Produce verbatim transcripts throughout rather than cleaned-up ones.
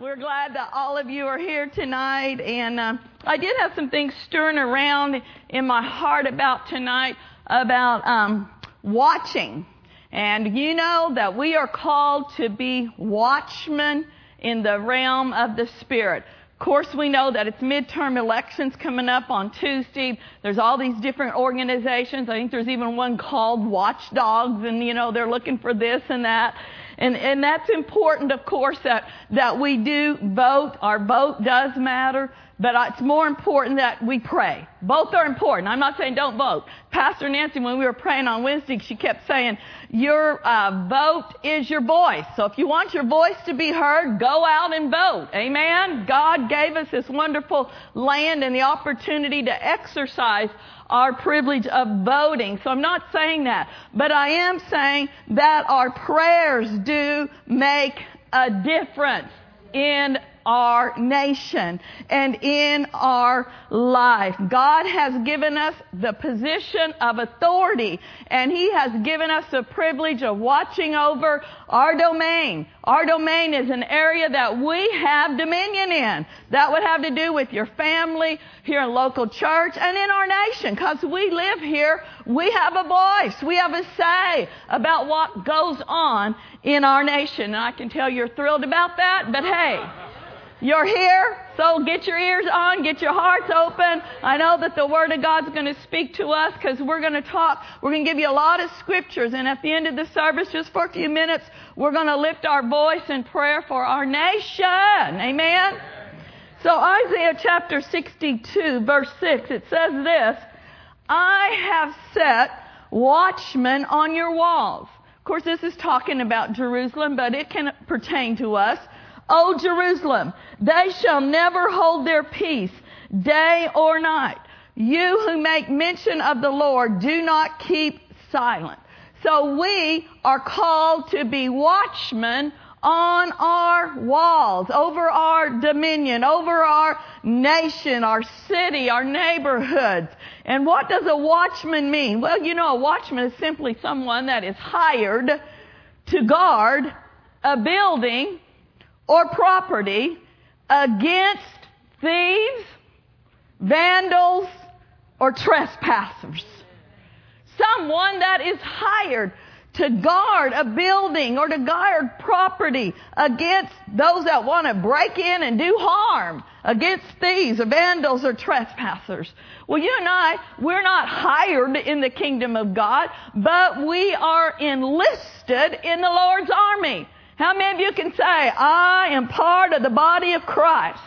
We're glad that all of you are here tonight, and uh, I did have some things stirring around in my heart about tonight, about um, watching. And you know that we are called to be watchmen in the realm of the Spirit. Of course, we know that it's midterm elections coming up on Tuesday. There's all these different organizations. I think there's even one called Watchdogs, and, you know, they're looking for this and that. And and that's important, of course, that, that we do vote. Our vote does matter, but it's more important that we pray. Both are important. I'm not saying don't vote. Pastor Nancy, when we were praying on Wednesday, she kept saying, your uh, vote is your voice. So if you want your voice to be heard, go out and vote. Amen? God gave us this wonderful land and the opportunity to exercise our privilege of voting. So I'm not saying that, but I am saying that our prayers do make a difference in our nation and in our life. God has given us the position of authority, and He has given us the privilege of watching over our domain. Our domain is an area that we have dominion in. That would have to do with your family, here in local church, and in our nation. Because we live here, we have a voice. We have a say about what goes on in our nation. And I can tell you're thrilled about that, but hey, you're here, so get your ears on, get your hearts open. I know that the Word of God's going to speak to us, because we're going to talk. We're going to give you a lot of scriptures, and at the end of the service, just for a few minutes, we're going to lift our voice in prayer for our nation. Amen? So Isaiah chapter sixty-two, verse six, it says this, I have set watchmen on your walls. Of course, this is talking about Jerusalem, but it can pertain to us. O Jerusalem, they shall never hold their peace day or night. You who make mention of the Lord, do not keep silent. So we are called to be watchmen on our walls, over our dominion, over our nation, our city, our neighborhoods. And what does a watchman mean? Well, you know, a watchman is simply someone that is hired to guard a building or property against thieves, vandals, or trespassers. Someone that is hired to guard a building or to guard property against those that want to break in and do harm, against thieves or vandals or trespassers. Well, you and I, we're not hired in the kingdom of God, but we are enlisted in the Lord's army. How many of you can say, I am part of the body of Christ?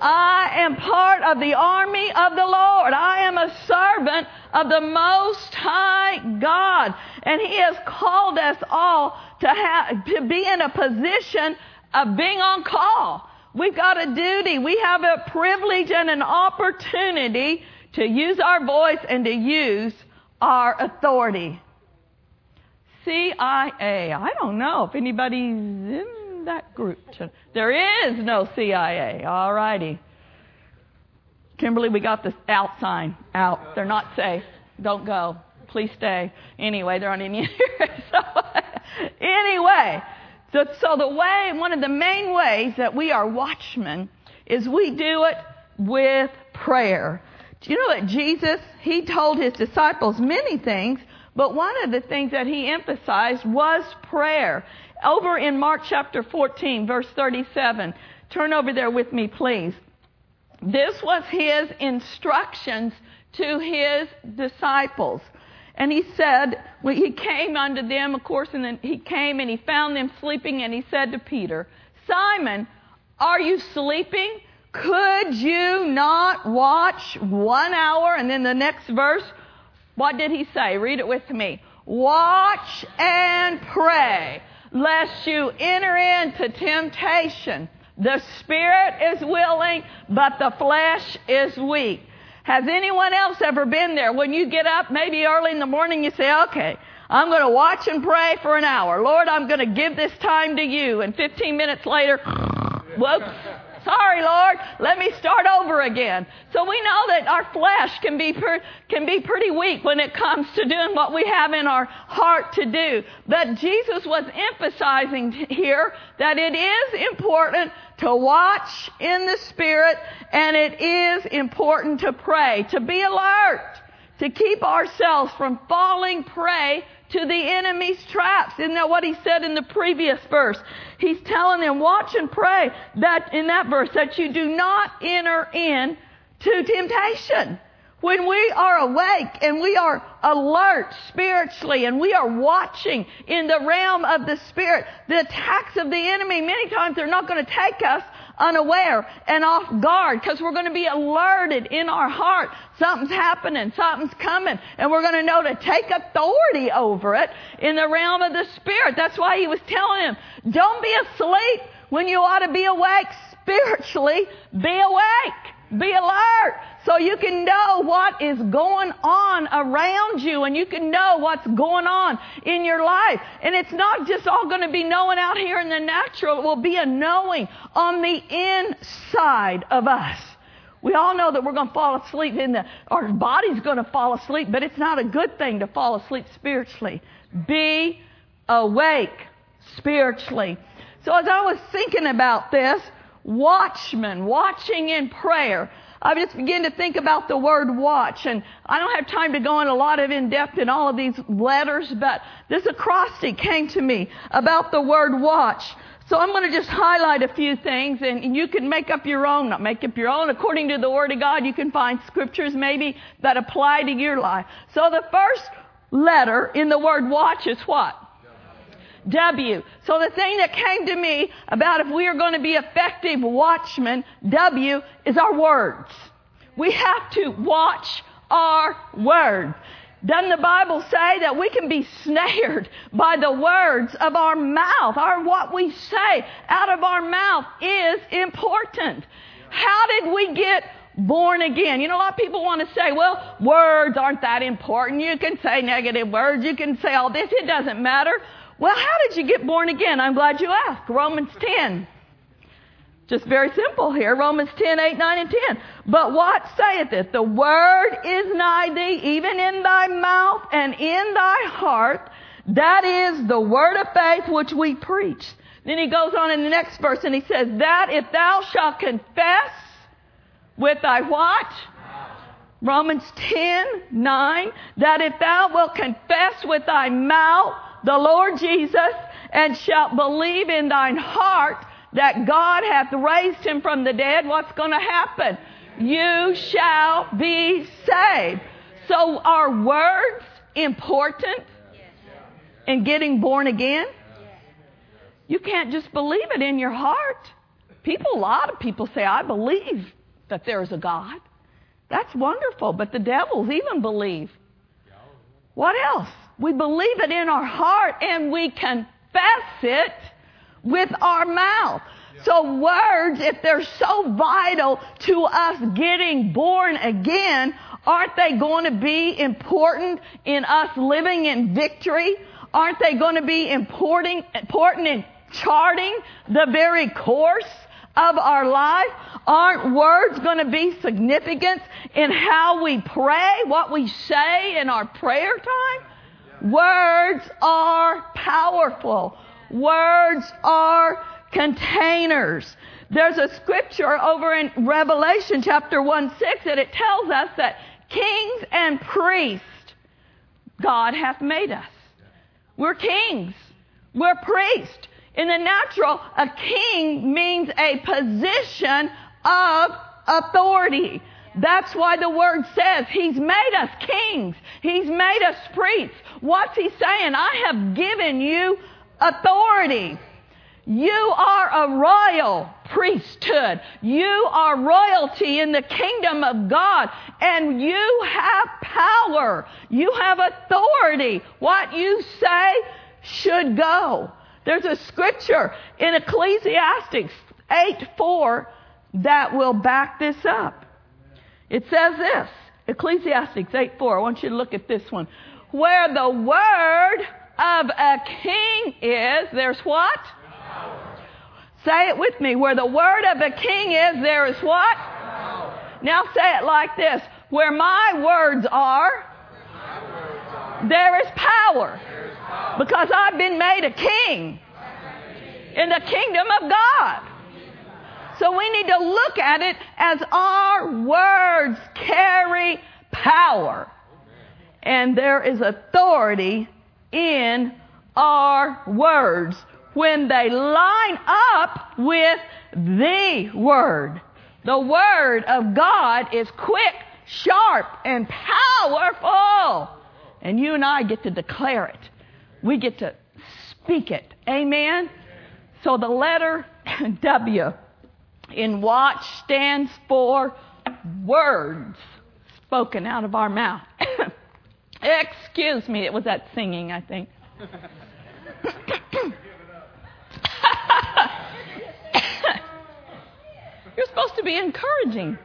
I am part of the army of the Lord. I am a servant of the Most High God. And He has called us all to have, to be in a position of being on call. We've got a duty. We have a privilege and an opportunity to use our voice and to use our authority. C I A. I don't know if anybody's in that group. There is no C I A. All righty. Kimberly, we got this out sign out. They're not safe. Don't go. Please stay. Anyway, they're on in here. So, anyway, so, so the way, one of the main ways that we are watchmen is we do it with prayer. Do you know that Jesus, He told His disciples many things, but one of the things that He emphasized was prayer. Over in Mark chapter fourteen, verse thirty-seven. Turn over there with me, please. This was His instructions to His disciples. And He said, well, He came unto them, of course, and then He came and He found them sleeping, and He said to Peter, Simon, are you sleeping? Could you not watch one hour? And then the next verse, what did He say? Read it with me. Watch and pray, lest you enter into temptation. The spirit is willing, but the flesh is weak. Has anyone else ever been there? When you get up, maybe early in the morning, you say, okay, I'm going to watch and pray for an hour. Lord, I'm going to give this time to you. And fifteen minutes later, whoops, sorry, Lord, let me start over again. So we know that our flesh can be per, can be pretty weak when it comes to doing what we have in our heart to do. But Jesus was emphasizing here that it is important to watch in the Spirit, and it is important to pray, to be alert, to keep ourselves from falling prey to the enemy's traps. Isn't that what he said in the previous verse? He's telling them, watch and pray, that in that verse, that you do not enter in to temptation. When we are awake and we are alert spiritually and we are watching in the realm of the Spirit, the attacks of the enemy, many times they're not going to take us unaware and off guard, because we're going to be alerted in our heart. Something's happening, something's coming, and we're going to know to take authority over it in the realm of the Spirit. That's why he was telling him, don't be asleep when you ought to be awake spiritually. Be awake, be alert, so you can know what is going on around you, and you can know what's going on in your life. And it's not just all going to be knowing out here in the natural. It will be a knowing on the inside of us. We all know that we're going to fall asleep in the, our body's going to fall asleep, but it's not a good thing to fall asleep spiritually. Be awake spiritually. So as I was thinking about this, watchmen, watching in prayer, I just begin to think about the word watch, and I don't have time to go in a lot of in-depth in all of these letters, but this acrostic came to me about the word watch. So I'm going to just highlight a few things, and you can make up your own, not make up your own. According to the Word of God, you can find scriptures maybe that apply to your life. So the first letter in the word watch is what? W. So the thing that came to me about if we are going to be effective watchmen, W, is our words. We have to watch our words. Doesn't the Bible say that we can be snared by the words of our mouth? Our, what we say out of our mouth is important. How did we get born again? You know, a lot of people want to say, well, words aren't that important. You can say negative words. You can say all this. It doesn't matter. Well, how did you get born again? I'm glad you asked. Romans ten. Just very simple here. Romans ten, eight, nine, and ten. But what saith it? The word is nigh thee, even in thy mouth and in thy heart. That is the word of faith which we preach. Then he goes on in the next verse and he says, that if thou shalt confess with thy what? Romans ten, nine. That if thou wilt confess with thy mouth the Lord Jesus, and shalt believe in thine heart that God hath raised him from the dead, what's going to happen? You shall be saved. So are words important in getting born again? You can't just believe it in your heart. People, a lot of people say, I believe that there is a God. That's wonderful, but the devils even believe. What else? We believe it in our heart and we confess it with our mouth. So words, if they're so vital to us getting born again, aren't they going to be important in us living in victory? Aren't they going to be important, important in charting the very course of our life? Aren't words going to be significant in how we pray, what we say in our prayer time? Words are powerful. Words are containers. There's a scripture over in Revelation chapter one, six that it tells us that kings and priests, God hath made us. We're kings. We're priests. In the natural, a king means a position of authority. That's why the word says he's made us kings. He's made us priests. What's he saying? I have given you authority. You are a royal priesthood. You are royalty in the kingdom of God. And you have power. You have authority. What you say should go. There's a scripture in Ecclesiastes eight four that will back this up. It says this, Ecclesiastes eight four. I want you to look at this one. Where the word of a king is, there's what? Power. Say it with me. Where the word of a king is, there is what? Now say it like this. Where my words are, there is power. Because I've been made a king in the kingdom of God. So we need to look at it as our words carry power. And there is authority in our words when they line up with the word. The word of God is quick, sharp, and powerful. And you and I get to declare it. We get to speak it. Amen? So the letter W in watch stands for words spoken out of our mouth. Excuse me, it was that singing, I think. You're supposed to be encouraging.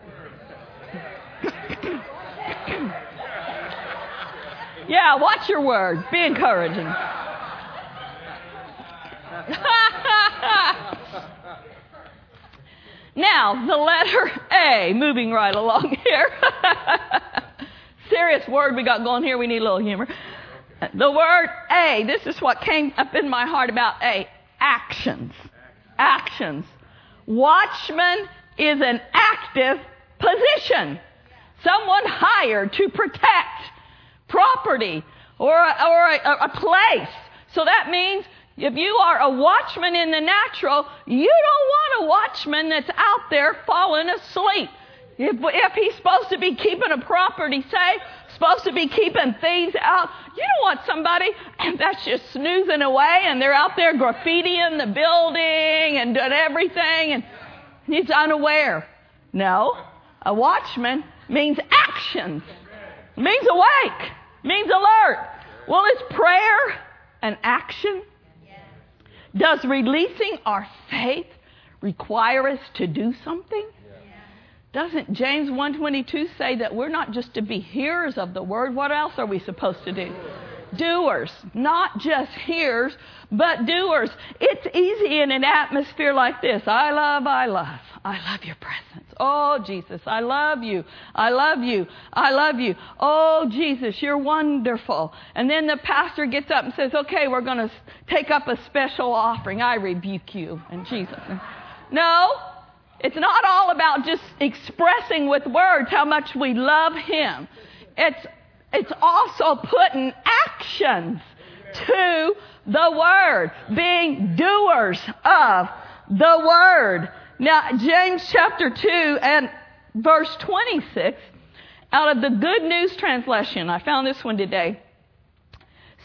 Yeah, watch your word. Be encouraging. Now, the letter A, moving right along here. Serious word we got going here. We need a little humor. The word A, this is what came up in my heart about A. Actions. Actions. Watchman is an active position. Someone hired to protect property or a, or a, a place. So that means if you are a watchman in the natural, you don't want a watchman that's out there falling asleep. If, if he's supposed to be keeping a property safe, supposed to be keeping thieves out, you don't want somebody that's just snoozing away and they're out there graffitiing the building and doing everything and he's unaware. No, a watchman means actions, means awake, means alert. Well, is prayer an action? Does releasing our faith require us to do something? Doesn't James one twenty-two say that we're not just to be hearers of the word? What else are we supposed to do? Doers, not just hearers, but doers. It's easy in an atmosphere like this. I love, I love. I love your presence. Oh, Jesus, I love you. I love you. I love you. Oh, Jesus, you're wonderful. And then the pastor gets up and says, okay, we're going to take up a special offering. I rebuke you in Jesus. No. It's not all about just expressing with words how much we love Him. It's it's also putting actions to the Word, being doers of the Word. Now, James chapter two and verse twenty-six, out of the Good News Translation, I found this one today.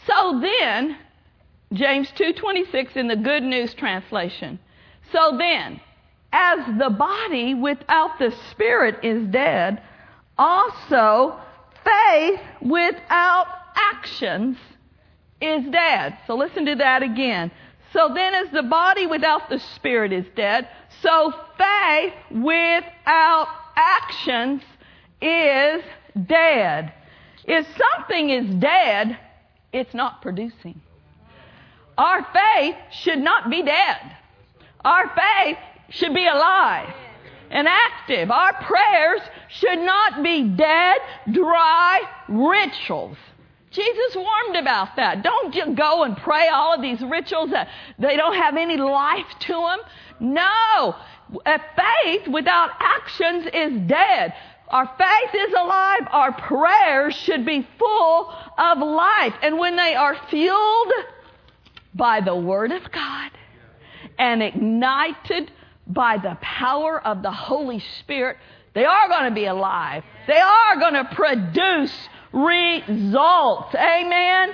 So then, James two twenty-six in the Good News Translation. So then, as the body without the spirit is dead, also faith without actions is dead. So listen to that again. So then as the body without the spirit is dead, so faith without actions is dead. If something is dead, it's not producing. Our faith should not be dead. Our faith should be alive and active. Our prayers should not be dead, dry rituals. Jesus warned about that. Don't just go and pray all of these rituals that they don't have any life to them. No. A faith without actions is dead. Our faith is alive. Our prayers should be full of life. And when they are fueled by the Word of God and ignited by the power of the Holy Spirit, they are going to be alive. They are going to produce results. Amen.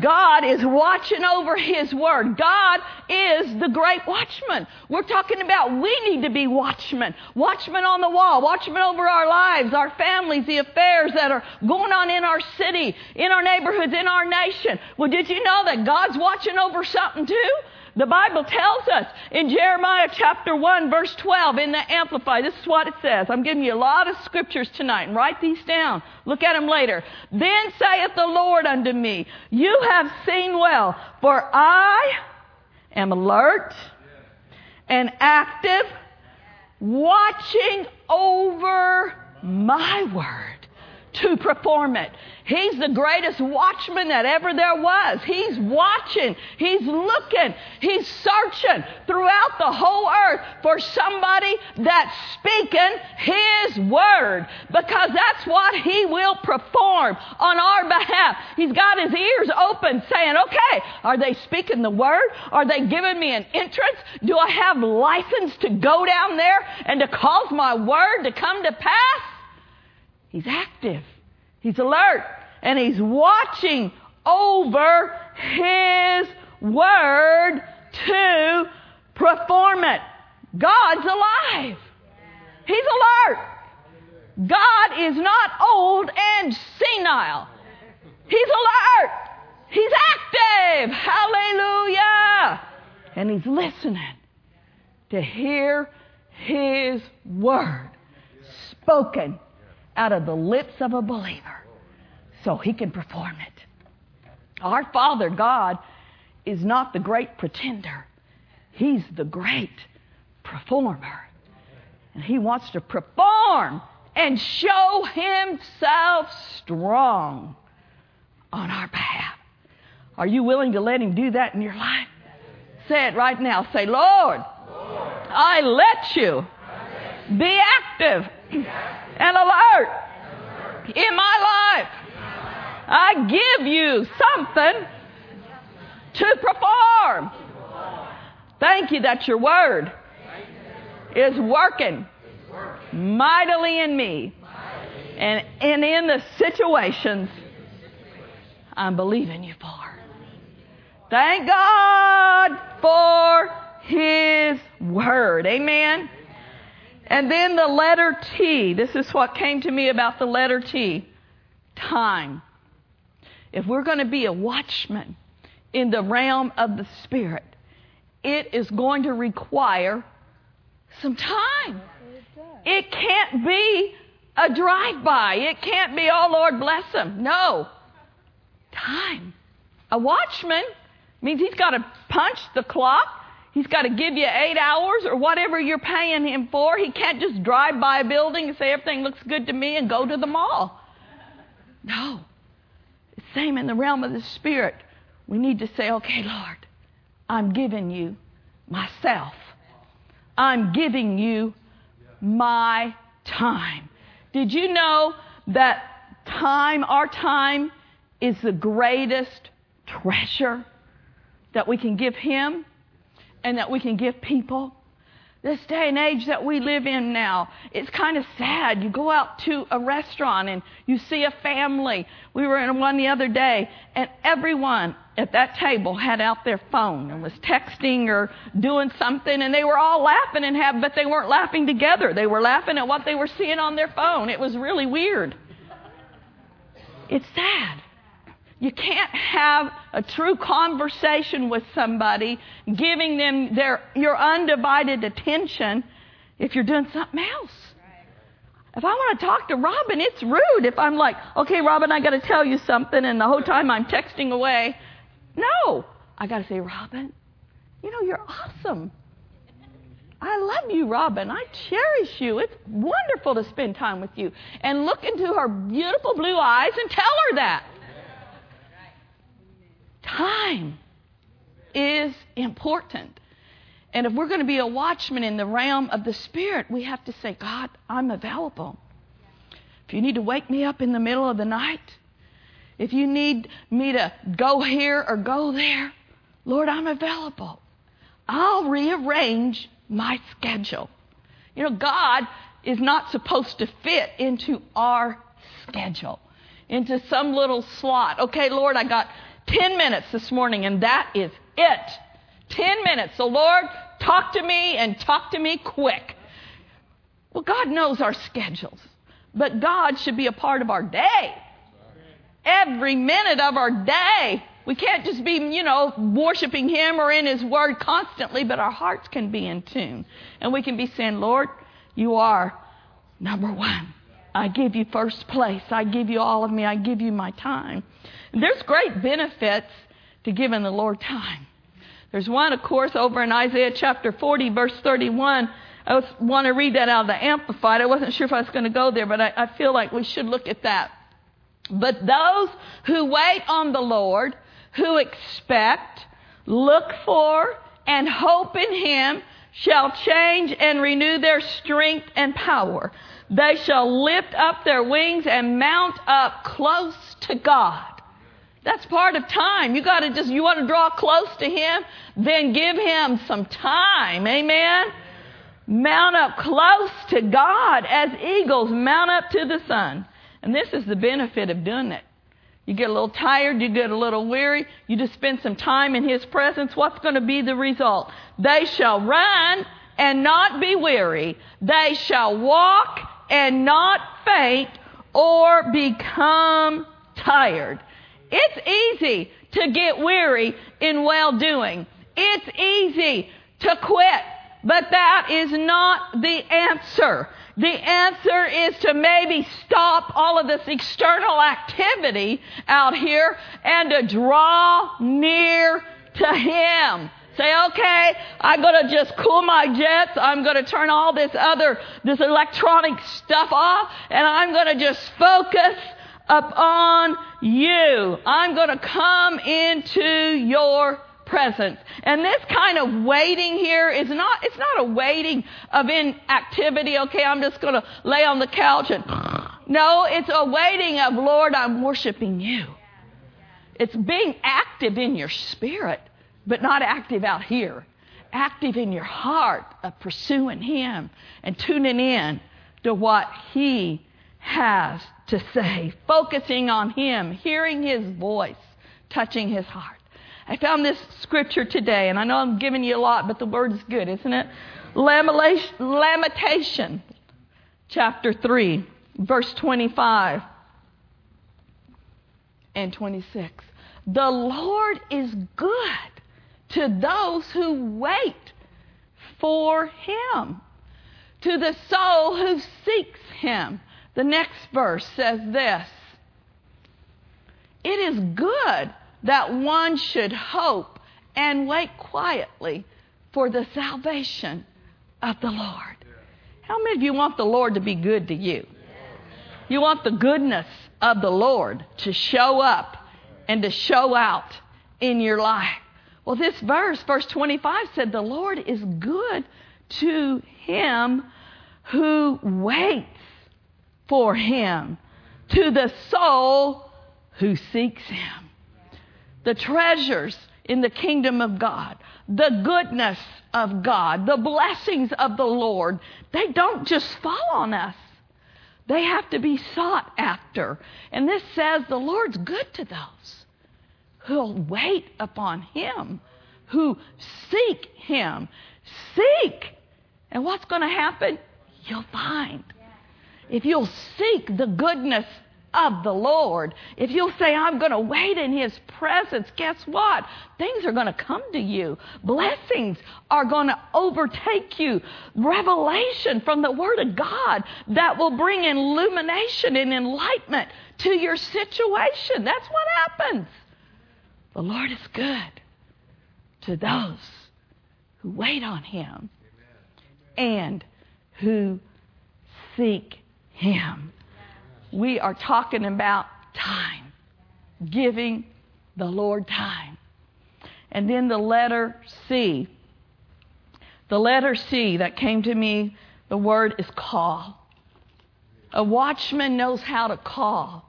God is watching over His Word. God is the great watchman. We're talking about we need to be watchmen. Watchmen on the wall. Watchmen over our lives, our families, the affairs that are going on in our city, in our neighborhoods, in our nation. Well, did you know that God's watching over something too? The Bible tells us in Jeremiah chapter one, verse twelve, in the Amplified, this is what it says. I'm giving you a lot of scriptures tonight, and write these down. Look at them later. Then saith the Lord unto me, you have seen well, for I am alert and active, watching over my word to perform it. He's the greatest watchman that ever there was. He's watching. He's looking. He's searching throughout the whole earth for somebody that's speaking his word, because that's what he will perform on our behalf. He's got his ears open saying, okay, are they speaking the word? Are they giving me an entrance? Do I have license to go down there and to cause my word to come to pass? He's active, he's alert, and he's watching over his word to perform it. God's alive. He's alert. God is not old and senile. He's alert. He's active. Hallelujah. And he's listening to hear his word spoken out of the lips of a believer, so he can perform it. Our Father God is not the great pretender. He's the great performer. And he wants to perform and show himself strong on our behalf. Are you willing to let him do that in your life? Say it right now. Say, Lord, Lord I let you, I let you be active. Be active. And alert in my life. I give you something to perform. Thank you that your word is working mightily in me and, and in the situations I'm believing you for. Thank God for his word. Amen. And then the letter T. This is what came to me about the letter T. Time. If we're going to be a watchman in the realm of the Spirit, it is going to require some time. It can't be a drive-by. It can't be, oh, Lord, bless him. No. Time. A watchman means he's got to punch the clock. He's got to give you eight hours or whatever you're paying him for. He can't just drive by a building and say everything looks good to me and go to the mall. No. Same in the realm of the Spirit. We need to say, okay, Lord, I'm giving you myself. I'm giving you my time. Did you know that time, our time, is the greatest treasure that we can give him? And that we can give people. This day and age that we live in now, it's kind of sad. You go out to a restaurant and you see a family. We were in one the other day, and everyone at that table had out their phone and was texting or doing something, and they were all laughing and have, but they weren't laughing together. They were laughing at what they were seeing on their phone. It was really weird. It's sad. You can't have a true conversation with somebody, giving them their your undivided attention, if you're doing something else. If I want to talk to Robin, it's rude if I'm like, okay, Robin, I got to tell you something, and the whole time I'm texting away. No. I got to say, Robin, you know, you're awesome. I love you, Robin. I cherish you. It's wonderful to spend time with you. And look into her beautiful blue eyes and tell her that. Time is important. And if we're going to be a watchman in the realm of the Spirit, we have to say, God, I'm available. If you need to wake me up in the middle of the night, if you need me to go here or go there, Lord, I'm available. I'll rearrange my schedule. You know, God is not supposed to fit into our schedule, into some little slot. Okay, Lord, I got Ten minutes this morning, and that is it. Ten minutes. So, Lord, talk to me and talk to me quick. Well, God knows our schedules, but God should be a part of our day. Every minute of our day. We can't just be, you know, worshiping him or in his word constantly, but our hearts can be in tune. And we can be saying, Lord, you are number one. I give you first place. I give you all of me. I give you my time. And there's great benefits to giving the Lord time. There's one, of course, over in Isaiah chapter forty, verse thirty-one. I want to read that out of the Amplified. I wasn't sure if I was going to go there, but I, I feel like we should look at that. But those who wait on the Lord, who expect, look for, and hope in Him, shall change and renew their strength and power. They shall lift up their wings and mount up close to God. That's part of time. You got to just, you want to draw close to Him, then give Him some time. Amen? Mount up close to God as eagles mount up to the sun. And this is the benefit of doing it. You get a little tired, you get a little weary, you just spend some time in His presence. What's going to be the result? They shall run and not be weary. They shall walk and not faint or become tired. It's easy to get weary in well-doing. It's easy to quit, but that is not the answer. The answer is to maybe stop all of this external activity out here and to draw near to Him. Say, okay, I'm going to just cool my jets. I'm going to turn all this other, this electronic stuff off, and I'm going to just focus upon You. I'm going to come into Your presence. And this kind of waiting here is not, it's not a waiting of inactivity. Okay, I'm just going to lay on the couch and no, it's a waiting of, Lord, I'm worshiping You. It's being active in your spirit, but not active out here. Active in your heart of pursuing Him and tuning in to what He has to say, focusing on Him, hearing His voice, touching His heart. I found this scripture today, and I know I'm giving you a lot, but the word is good, isn't it? Lamentation, chapter three, verse twenty-five and twenty-six. The Lord is good to those who wait for Him, to the soul who seeks Him. The next verse says this, it is good that one should hope and wait quietly for the salvation of the Lord. How many of you want the Lord to be good to you? You want the goodness of the Lord to show up and to show out in your life. Well, this verse, verse twenty-five, said the Lord is good to him who waits for Him, to the soul who seeks Him. The treasures in the kingdom of God, the goodness of God, the blessings of the Lord, they don't just fall on us. They have to be sought after. And this says the Lord's good to those who'll wait upon Him, who seek Him. Seek! And what's going to happen? You'll find. If you'll seek the goodness of the Lord, if you'll say, I'm going to wait in His presence, guess what? Things are going to come to you. Blessings are going to overtake you. Revelation from the Word of God that will bring illumination and enlightenment to your situation. That's what happens. The Lord is good to those who wait on Him and who seek Him. We are talking about time, giving the Lord time. And then the letter C. The letter C that came to me, the word is call. A watchman knows how to call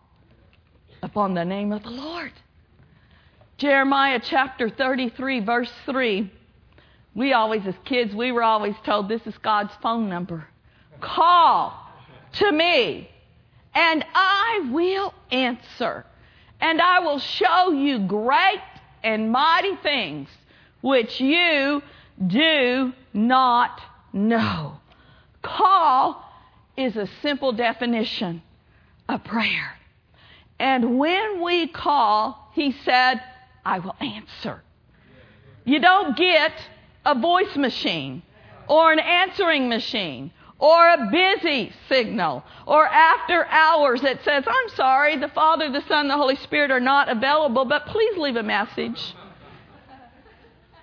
upon the name of the Lord. Jeremiah chapter thirty-three, verse three. We always, as kids, we were always told this is God's phone number. Call to me, and I will answer, and I will show you great and mighty things which you do not know. Call is a simple definition of prayer. And when we call, He said, I will answer. You don't get a voice machine or an answering machine or a busy signal, or after hours that says, I'm sorry, the Father, the Son, the Holy Spirit are not available, but please leave a message.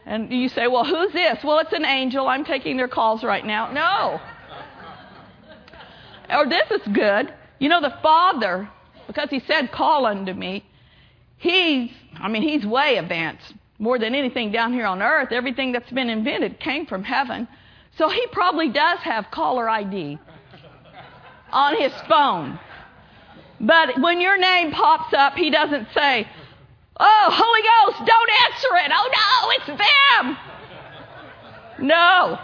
And you say, well, who's this? Well, it's an angel. I'm taking their calls right now. No. Or this is good. You know, the Father, because he said, call unto me, he's, I mean, he's way advanced. More than anything down here on earth, everything that's been invented came from heaven. So he probably does have caller I D on his phone. But when your name pops up, he doesn't say, oh, Holy Ghost, don't answer it. Oh, no, it's them. No.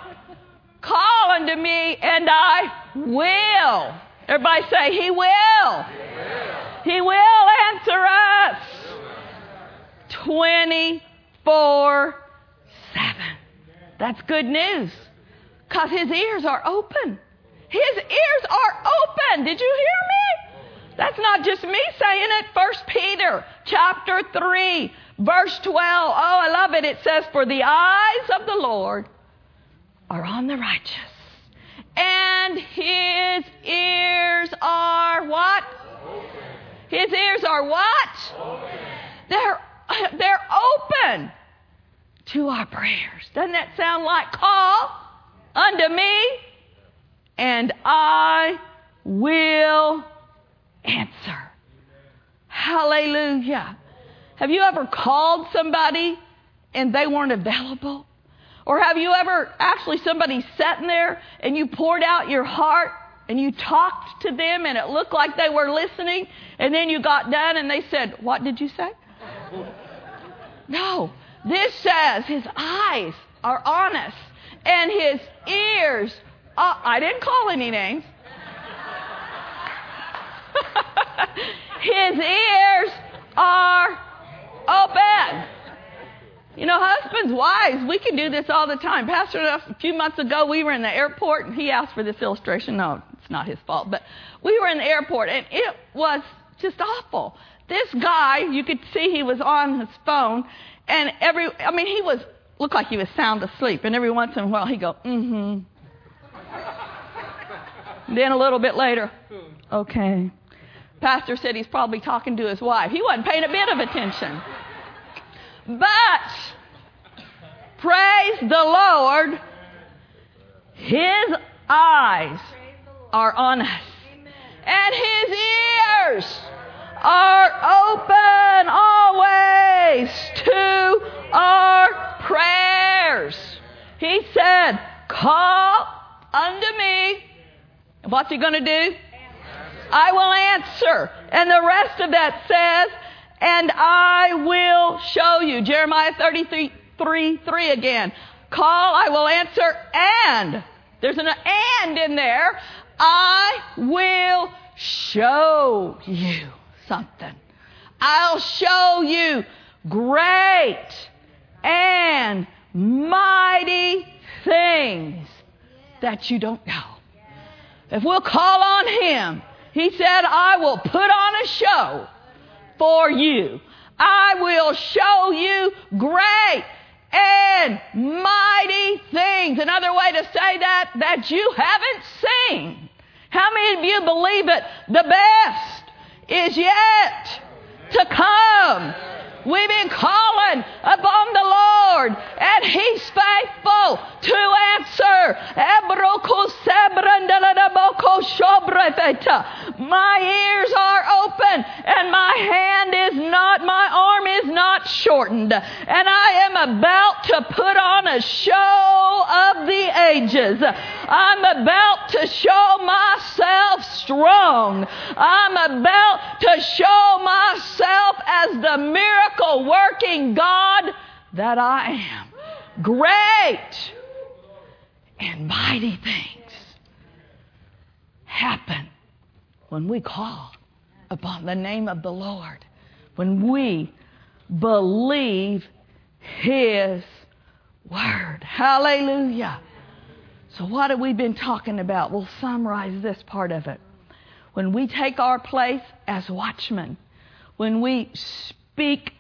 Call unto me and I will. Everybody say, he will. He will, he will answer us. twenty-four seven. That's good news. Because his ears are open. His ears are open. Did you hear me? That's not just me saying it. First Peter chapter three, verse twelve. Oh, I love it. It says, for the eyes of the Lord are on the righteous, and his ears are what? Open. His ears are what? Open. They're They're open to our prayers. Doesn't that sound like call unto me and I will answer? Hallelujah. Have you ever called somebody and they weren't available? Or have you ever actually somebody sat in there and you poured out your heart and you talked to them and it looked like they were listening and then you got done and they said, what did you say? No, this says his eyes are on us and his ears are, I didn't call any names. His ears are open. You know, husbands, wives, we can do this all the time. Pastor, a few months ago, we were in the airport and he asked for this illustration. No, it's not his fault, but we were in the airport and it was just awful. This guy, you could see he was on his phone, and every, I mean, he was, looked like he was sound asleep, and every once in a while he'd go, mm-hmm. Then a little bit later, okay. Pastor said he's probably talking to his wife. He wasn't paying a bit of attention. But, praise the Lord, his eyes are on us, and his ears are open always to our prayers. He said, call unto me. And what's he going to do? I will answer. And the rest of that says, and I will show you. Jeremiah thirty-three, three, three again. Call, I will answer, and. There's an and in there. I will show you. Something. I'll show you great and mighty things that you don't know. If we'll call on him, he said, I will put on a show for you. I will show you great and mighty things. Another way to say that, that you haven't seen. How many of you believe it? The best is yet to come. We've been calling upon the Lord, and he's faithful to answer. My ears are open, and my hand is not, my arm is not shortened, and I am about to put on a show of the ages. I'm about to show myself strong. I'm about to show myself as the miracle working God that I am. Great and mighty things happen when we call upon the name of the Lord, when we believe his word. Hallelujah. So what have we been talking about? We'll summarize this part of it. When we take our place as watchmen, when we speak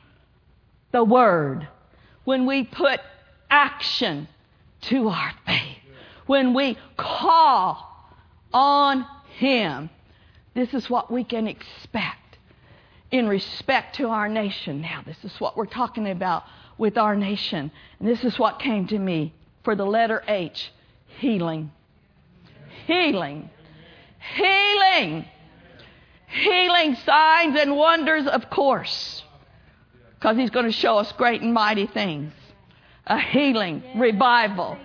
the word, when we put action to our faith, when we call on him, this is what we can expect in respect to our nation now. This is what we're talking about with our nation. And this is what came to me for the letter H, healing. Healing. Healing. Healing signs and wonders, of course. Because he's going to show us great and mighty things. A healing revival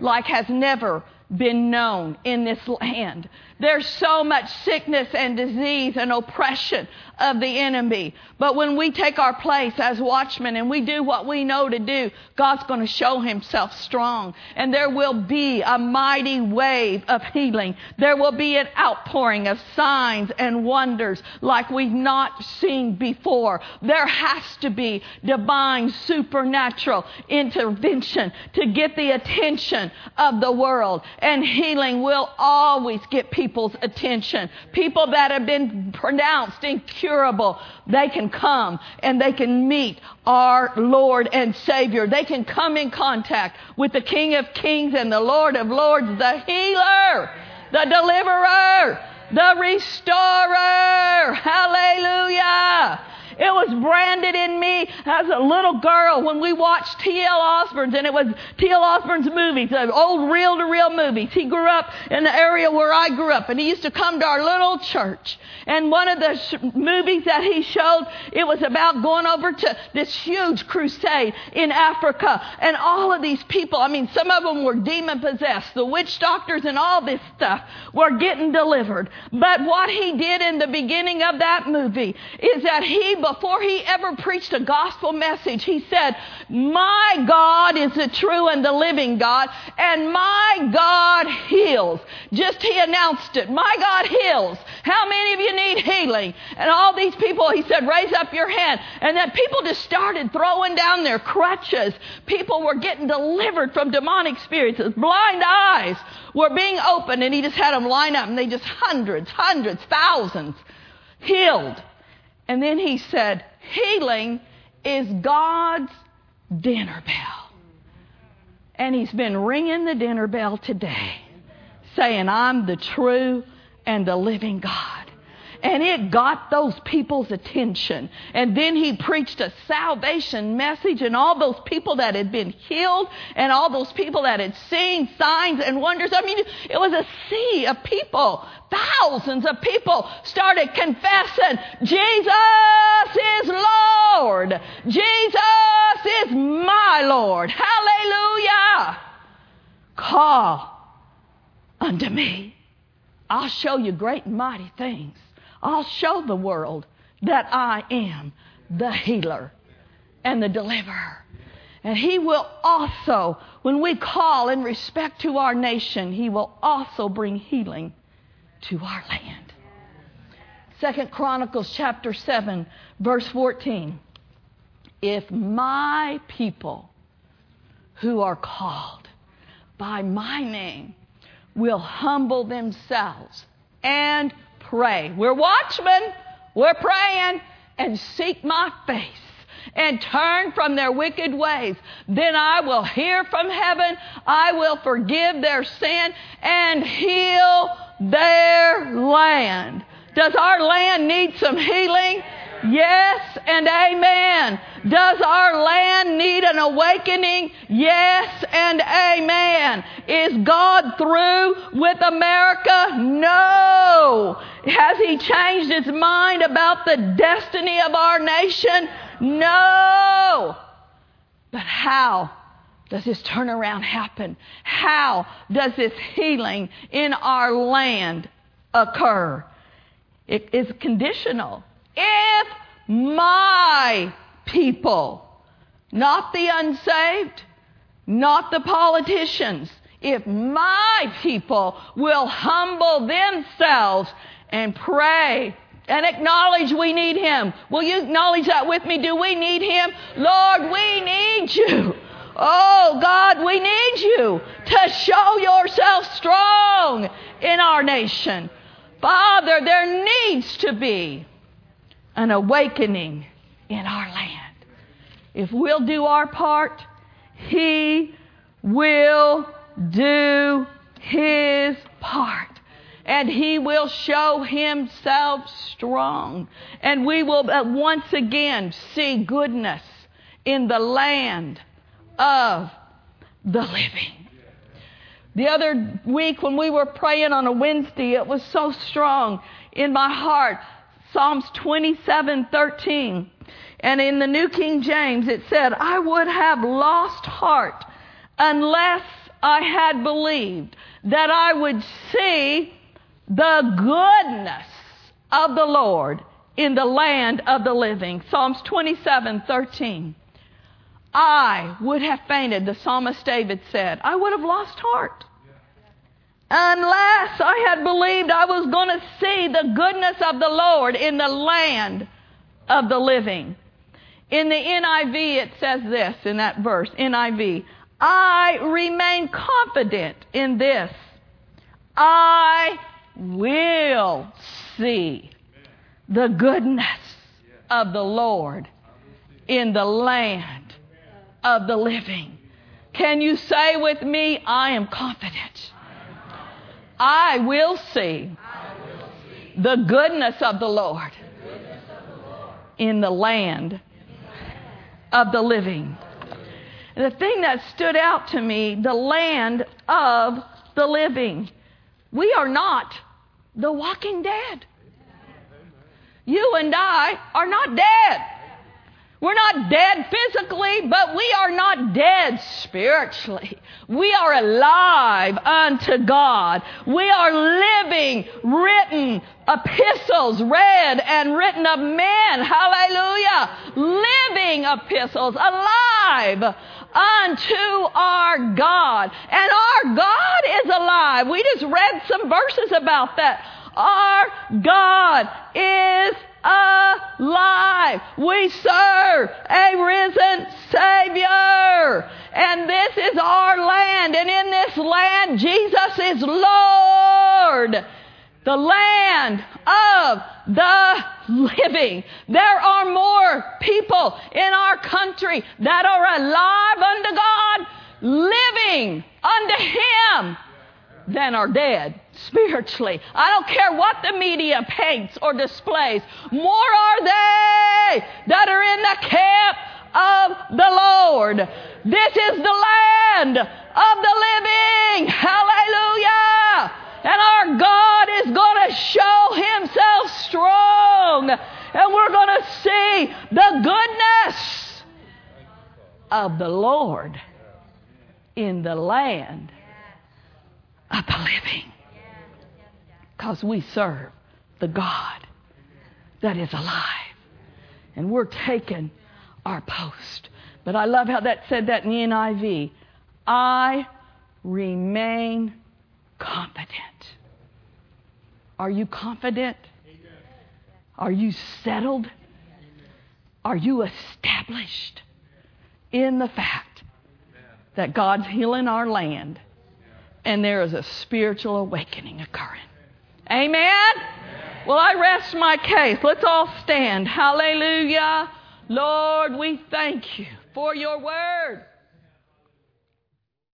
like has never been known in this land. There's so much sickness and disease and oppression of the enemy. But when we take our place as watchmen and we do what we know to do, God's going to show himself strong. And there will be a mighty wave of healing. There will be an outpouring of signs and wonders like we've not seen before. There has to be divine, supernatural intervention to get the attention of the world. And healing will always get people's attention. People that have been pronounced incurable, they can come and they can meet our Lord and Savior. They can come in contact with the King of Kings and the Lord of Lords, the healer, the deliverer, the restorer. Hallelujah. It was branded in me as a little girl when we watched T L. Osborne's, and it was T L. Osborne's movies, the old reel-to-reel movies. He grew up in the area where I grew up, and he used to come to our little church. And one of the sh- movies that he showed, it was about going over to this huge crusade in Africa. And all of these people, I mean, some of them were demon-possessed. The witch doctors and all this stuff were getting delivered. But what he did in the beginning of that movie is that he before he ever preached a gospel message, he said, "My God is the true and the living God, and my God heals." Just he announced it. My God heals. How many of you need healing? And all these people, he said, raise up your hand. And then people just started throwing down their crutches. People were getting delivered from demonic spirits. Blind eyes were being opened, and he just had them line up, and they just hundreds, hundreds, thousands healed. And then he said, healing is God's dinner bell. And he's been ringing the dinner bell today, saying, I'm the true and the living God. And it got those people's attention. And then he preached a salvation message, and all those people that had been healed and all those people that had seen signs and wonders. I mean, it was a sea of people. Thousands of people started confessing, Jesus is Lord. Jesus is my Lord. Hallelujah. Call unto me. I'll show you great and mighty things. I'll show the world that I am the healer and the deliverer. And he will also, when we call in respect to our nation, he will also bring healing to our land. Second Chronicles chapter seven, verse fourteen. If my people who are called by my name will humble themselves and pray. We're watchmen. We're praying. And seek my face and turn from their wicked ways. Then I will hear from heaven. I will forgive their sin and heal their land. Does our land need some healing? Yes and amen. Does our land need an awakening? Yes and amen. Is God through with America? No. Has he changed his mind about the destiny of our nation? No. But how does this turnaround happen? How does this healing in our land occur? It is conditional. If my people, not the unsaved, not the politicians, if my people will humble themselves and pray and acknowledge we need him. Will you acknowledge that with me? Do we need him? Lord, we need you. Oh, God, we need you to show yourself strong in our nation. Father, there needs to be an awakening in our land. If we'll do our part, he will do his part. And he will show himself strong. And we will once again see goodness in the land of the living. The other week when we were praying on a Wednesday, it was so strong in my heart. Psalms twenty-seven thirteen. And in the New King James, it said, I would have lost heart unless I had believed that I would see the goodness of the Lord in the land of the living. Psalms twenty-seven thirteen. I would have fainted, the psalmist David said. I would have lost heart unless I had believed I was going to see the goodness of the Lord in the land of the living. In the N I V, it says this in that verse, N I V. I remain confident in this. I will see the goodness of the Lord in the land of the living. Can you say with me, I am confident? I will see the goodness of the Lord in the land of the living. The thing that stood out to me, the land of the living. We are not the walking dead. You and I are not dead. We're not dead physically, but we are not dead spiritually. We are alive unto God. We are living, written epistles, read and written of men. Hallelujah. Living epistles, alive unto our God. And our God is alive. We just read some verses about that. Our God is alive. We serve a risen Savior. And this is our land. And in this land, Jesus is Lord. The land of the living. There are more people in our country that are alive unto God, living unto Him, than are dead spiritually. I don't care what the media paints or displays. More are they that are in the camp of the Lord. This is the land of the living. Hallelujah. And our God is going to show Himself strong. And we're going to see the goodness of the Lord in the land of the living. Because we serve the God that is alive. And we're taking our post. But I love how that said that in the N I V. I remain confident. Are you confident? Are you settled? Are you established in the fact that God's healing our land? And there is a spiritual awakening occurring. Amen? Amen? Well, I rest my case. Let's all stand. Hallelujah. Lord, we thank You for Your word.